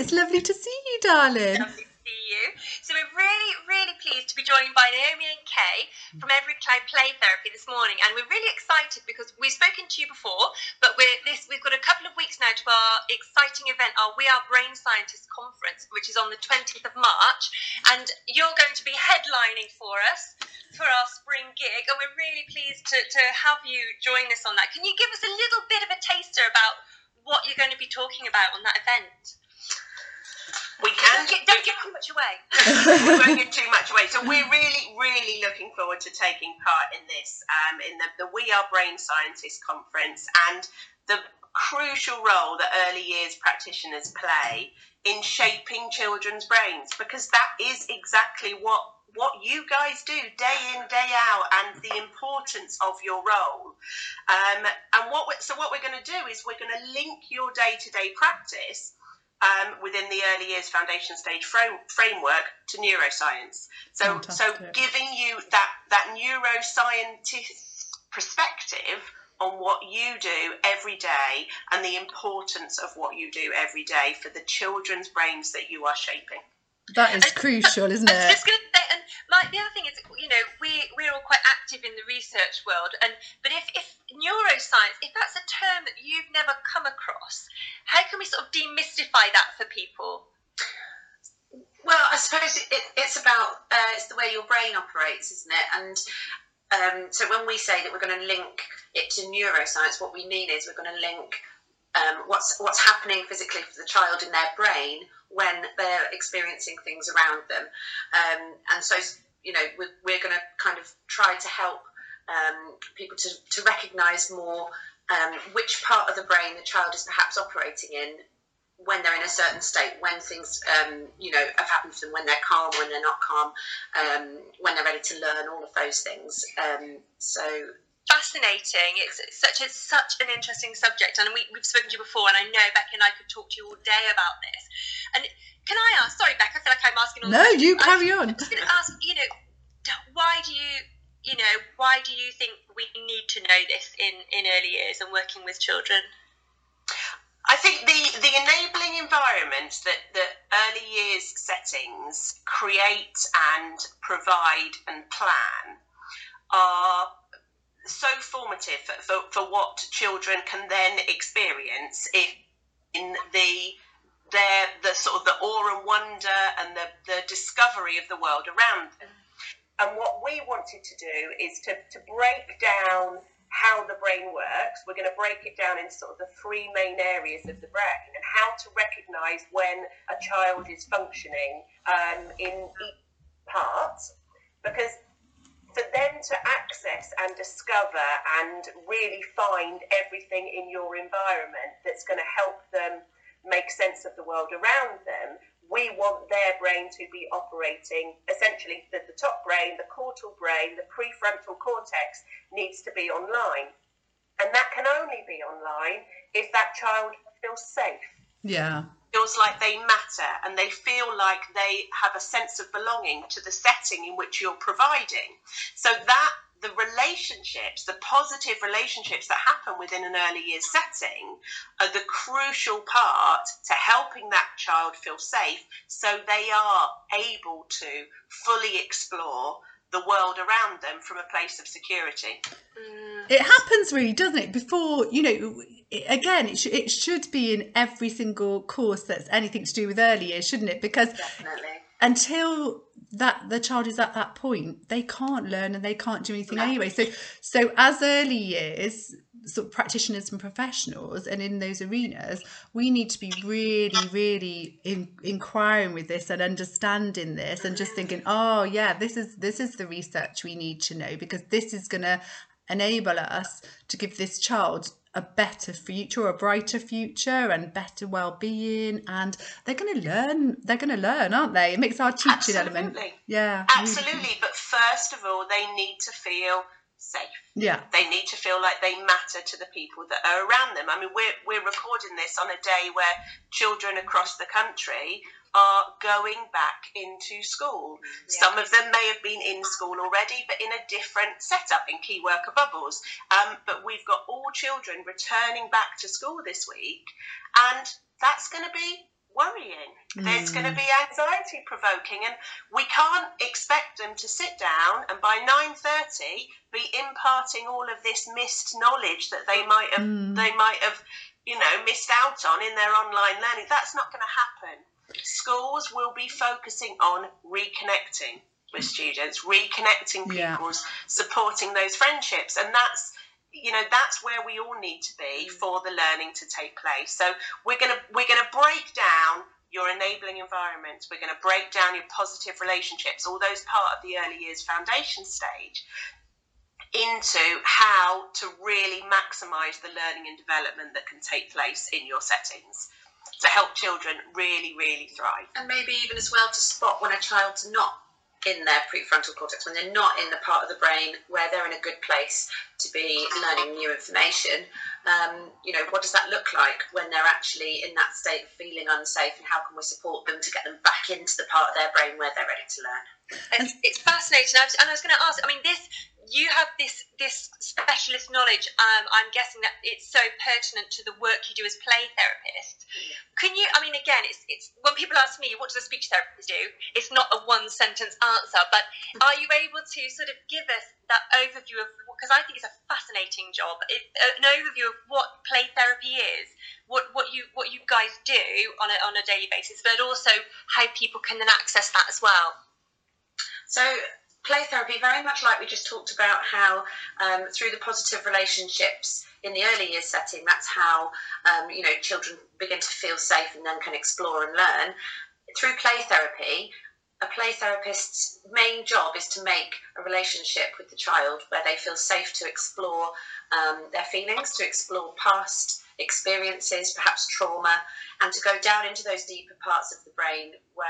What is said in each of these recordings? It's lovely to see you, darling. Lovely to see you. So we're really, really pleased to be joined by Naomi and Kay from Every Cloud Play Therapy this morning. And we're really excited because we've spoken to you before, but we've got a couple of weeks now to our exciting event, our We Are Brain Scientists conference, which is on the 20th of March. And you're going to be headlining for us for our spring gig. And we're really pleased to have you join us on that. Can you give us a little bit of a taster about what you're going to be talking about on that event? We can. Don't give too much away. We won't give too much away. So we're really, really looking forward to taking part in this, in the We Are Brain Scientists conference, and the crucial role that early years practitioners play in shaping children's brains, because that is exactly what you guys do day in, day out, and the importance of your role. So what we're going to do is we're going to link your day-to-day practice within the early years foundation stage framework to neuroscience. So fantastic. So giving you that neuroscientist perspective on what you do every day and the importance of what you do every day for the children's brains that you are shaping. That is crucial, isn't it? The other thing is, you know, we're all quite active in the research world, but if neuroscience, if that's a term that you've never come across, how can we sort of demystify that for people? Well, I suppose it's about it's the way your brain operates, isn't it? And so when we say that we're going to link it to neuroscience, what we mean is we're going to link what's happening physically for the child in their brain when they're experiencing things around them. And so, you know, we're going to kind of try to help people to recognise more which part of the brain the child is perhaps operating in when they're in a certain state, when things, you know, have happened to them, when they're calm, when they're not calm, when they're ready to learn, all of those things. So fascinating. It's such an interesting subject, and we've spoken to you before, and I know Becca and I could talk to you all day about this. And can I ask, sorry Becca, I feel like I'm asking all the questions. No, you carry on. I'm just going to ask, you know, why do you think we need to know this in early years and working with children? I think the enabling environment that the early years settings create and provide and plan are so formative for what children can then experience in the sort of the awe and wonder and the discovery of the world around them. And what we wanted to do is to break down how the brain works. We're going to break it down in sort of the three main areas of the brain, and how to recognise when a child is functioning in each part, because for them to access and discover and really find everything in your environment that's going to help them make sense of the world around them, we want their brain to be operating essentially the top brain, the cortical brain, the prefrontal cortex needs to be online. And that can only be online if that child feels safe. Yeah. Feels like they matter, and they feel like they have a sense of belonging to the setting in which you're providing. So that the relationships, the positive relationships that happen within an early years setting are the crucial part to helping that child feel safe, so they are able to fully explore the world around them from a place of security. It happens really, doesn't it? Before, you know, again, it should be in every single course that's anything to do with early years, shouldn't it? Because definitely, until that the child is at that point, they can't learn and they can't do anything anyway. So as early years sort of practitioners and professionals, and in those arenas, we need to be really, really inquiring with this and understanding this, and just thinking, oh yeah, this is the research we need to know, because this is going to enable us to give this child a better future, a brighter future, and better well-being, and they're going to learn, aren't they? It makes our teaching absolutely element. Yeah, absolutely. But first of all, they need to feel safe. Yeah, they need to feel like they matter to the people that are around them. I mean, we're recording this on a day where children across the country are going back into school. Yeah. Some of them may have been in school already, but in a different setup, in key worker bubbles. But we've got all children returning back to school this week, and that's going to be worrying. There's going to be anxiety provoking, and we can't expect them to sit down and by 9:30 be imparting all of this missed knowledge that they might have missed out on in their online learning. That's not going to happen. Schools will be focusing on reconnecting with students, reconnecting pupils, supporting those friendships, and that's where we all need to be for the learning to take place. So we're going to break down your enabling environments. We're going to break down your positive relationships, all those part of the early years foundation stage, into how to really maximise the learning and development that can take place in your settings to help children really, really thrive. And maybe even as well to spot when a child's not in their prefrontal cortex, when they're not in the part of the brain where they're in a good place to be learning new information. What does that look like when they're actually in that state of feeling unsafe, and how can we support them to get them back into the part of their brain where they're ready to learn? It's fascinating. I was going to ask, you have this specialist knowledge. I'm guessing that it's so pertinent to the work you do as play therapists. Can you, it's when people ask me, what does a speech therapist do? It's not a one sentence answer, but are you able to sort of give us that overview of, because I think it's a fascinating job, an overview of what play therapy is, what you guys do on a daily basis, but also how people can then access that as well. So play therapy, very much like we just talked about how through the positive relationships in the early years setting, that's how children begin to feel safe and then can explore and learn. Through play therapy, a play therapist's main job is to make a relationship with the child where they feel safe to explore their feelings, to explore past experiences, perhaps trauma, and to go down into those deeper parts of the brain where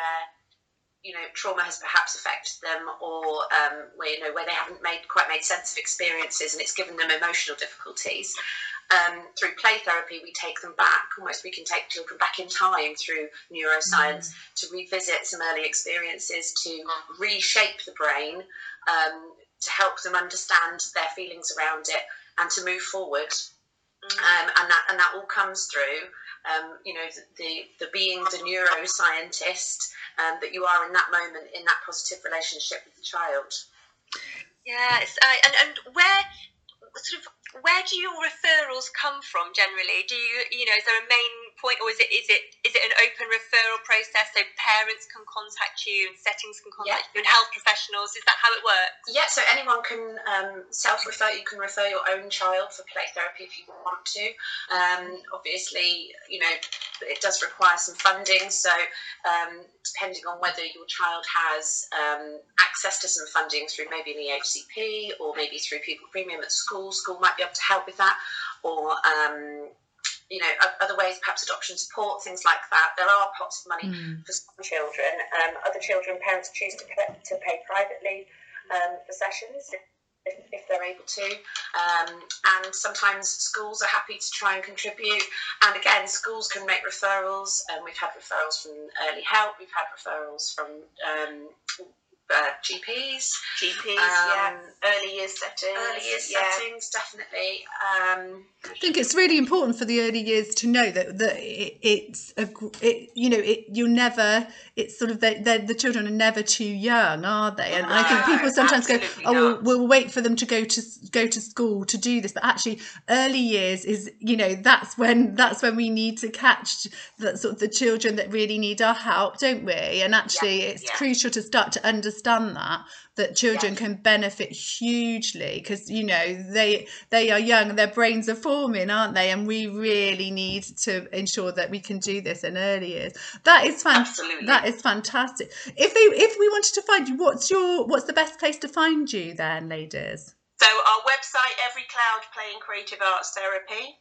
trauma has perhaps affected them, or where they haven't quite made sense of experiences, and it's given them emotional difficulties. Through play therapy, we take them back. Almost, we can take children back in time through neuroscience to revisit some early experiences, to reshape the brain, to help them understand their feelings around it, and to move forward. And that all comes through. The being the neuroscientist that you are in that moment, in that positive relationship with the child. Yes, and where do your referrals come from generally? Do you is there a main point, or is it an open referral process, so parents can contact you and settings can contact you and health professionals? Is that how it works? Yeah, so anyone can self-refer. You can refer your own child for play therapy if you want to. Obviously, it does require some funding, so depending on whether your child has access to some funding through maybe an EHCP or maybe through pupil premium at school might be able to help with that, or other ways, perhaps adoption support, things like that. There are pots of money for some children. Other children, parents choose to pay privately for sessions if they're able to. And sometimes schools are happy to try and contribute. And again, schools can make referrals. We've had referrals from early help. We've had referrals from GPs, early years settings, definitely. I think it's really important for the early years to know the children are never too young, are they? And I think people sometimes go, we'll wait for them to go to school to do this, but actually, early years is that's when we need to catch the children that really need our help, don't we? And actually, it's crucial to start to understand that children can benefit hugely, because they are young, their brains are forming, aren't they? And we really need to ensure that we can do this in early years. That is fantastic. If we wanted to find you, what's the best place to find you then, ladies? So our website, Every Cloud Playing Creative Arts Therapy.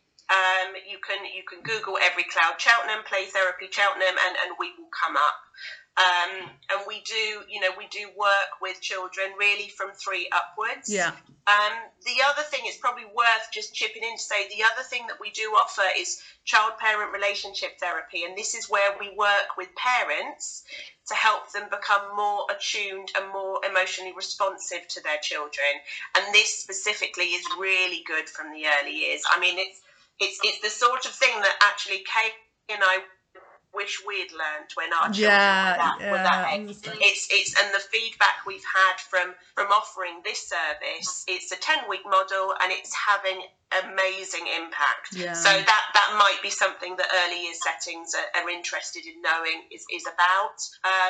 You can Google Every Cloud Cheltenham Play Therapy Cheltenham, and we will come up. And we do, work with children really from 3 upwards. Yeah. The other thing, it's probably worth just chipping in to say, the other thing that we do offer is child-parent relationship therapy. And this is where we work with parents to help them become more attuned and more emotionally responsive to their children. And this specifically is really good from the early years. It's the sort of thing that actually Kay and I wish we'd learned when our children were that age. It's and the feedback we've had from offering this service, it's a 10-week model and it's having amazing impact. Yeah. So that might be something that early year settings are interested in knowing is about.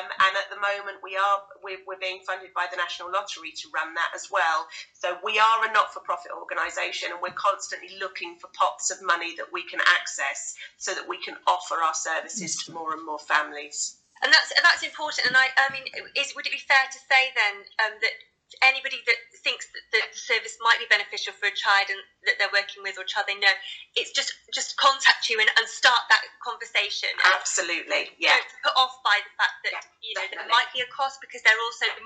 And at the moment we're being funded by the National Lottery to run that as well. So we are a not-for-profit organisation and we're constantly looking for pots of money that we can access so that we can offer our services to more and more families. And that's important. And I mean, would it be fair to say then that anybody that thinks that the service might be beneficial for a child and that they're working with or a child they know, it's just contact you and start that conversation. Absolutely, yeah. Don't put off by the fact that you know there might be a cost, because there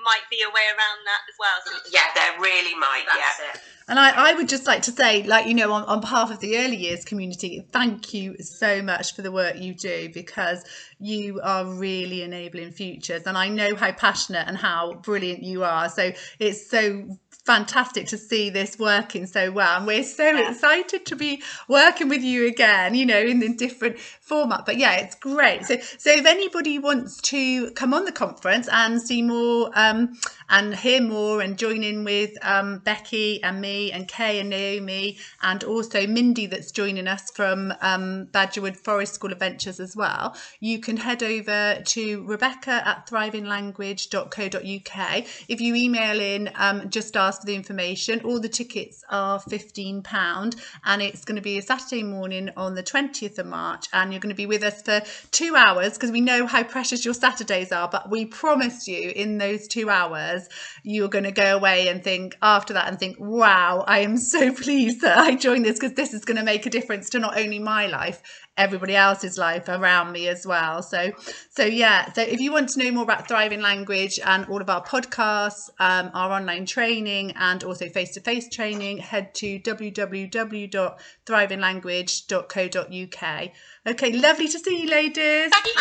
might be a way around that as well. So there really might. That's it. And I would just like to say, like, you know, on behalf of the early years community, thank you so much for the work you do, because you are really enabling futures. And I know how passionate and how brilliant you are. So it's so fantastic to see this working so well, and we're so excited to be working with you again, you know, in a different format, but it's great. So if anybody wants to come on the conference and see more and hear more and join in with Becky and me and Kay and Naomi, and also Mindy that's joining us from Badgerwood Forest School Adventures as well, you can head over to rebecca@thrivinglanguage.co.uk. if you email in, just ask for the information. All the tickets are £15 and it's going to be a Saturday morning on the 20th of March, and you're going to be with us for 2 hours, because we know how precious your Saturdays are, but we promise you in those 2 hours you're going to go away and think after that and think, wow, I am so pleased that I joined this, because this is going to make a difference to not only my life, everybody else's life around me as well. So if you want to know more about Thriving Language and all of our podcasts, our online training and also face-to-face training, head to www.thrivinglanguage.co.uk. Okay, lovely to see you, ladies. Thank you.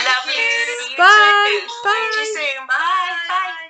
Bye. Bye. See you soon. Bye. Bye.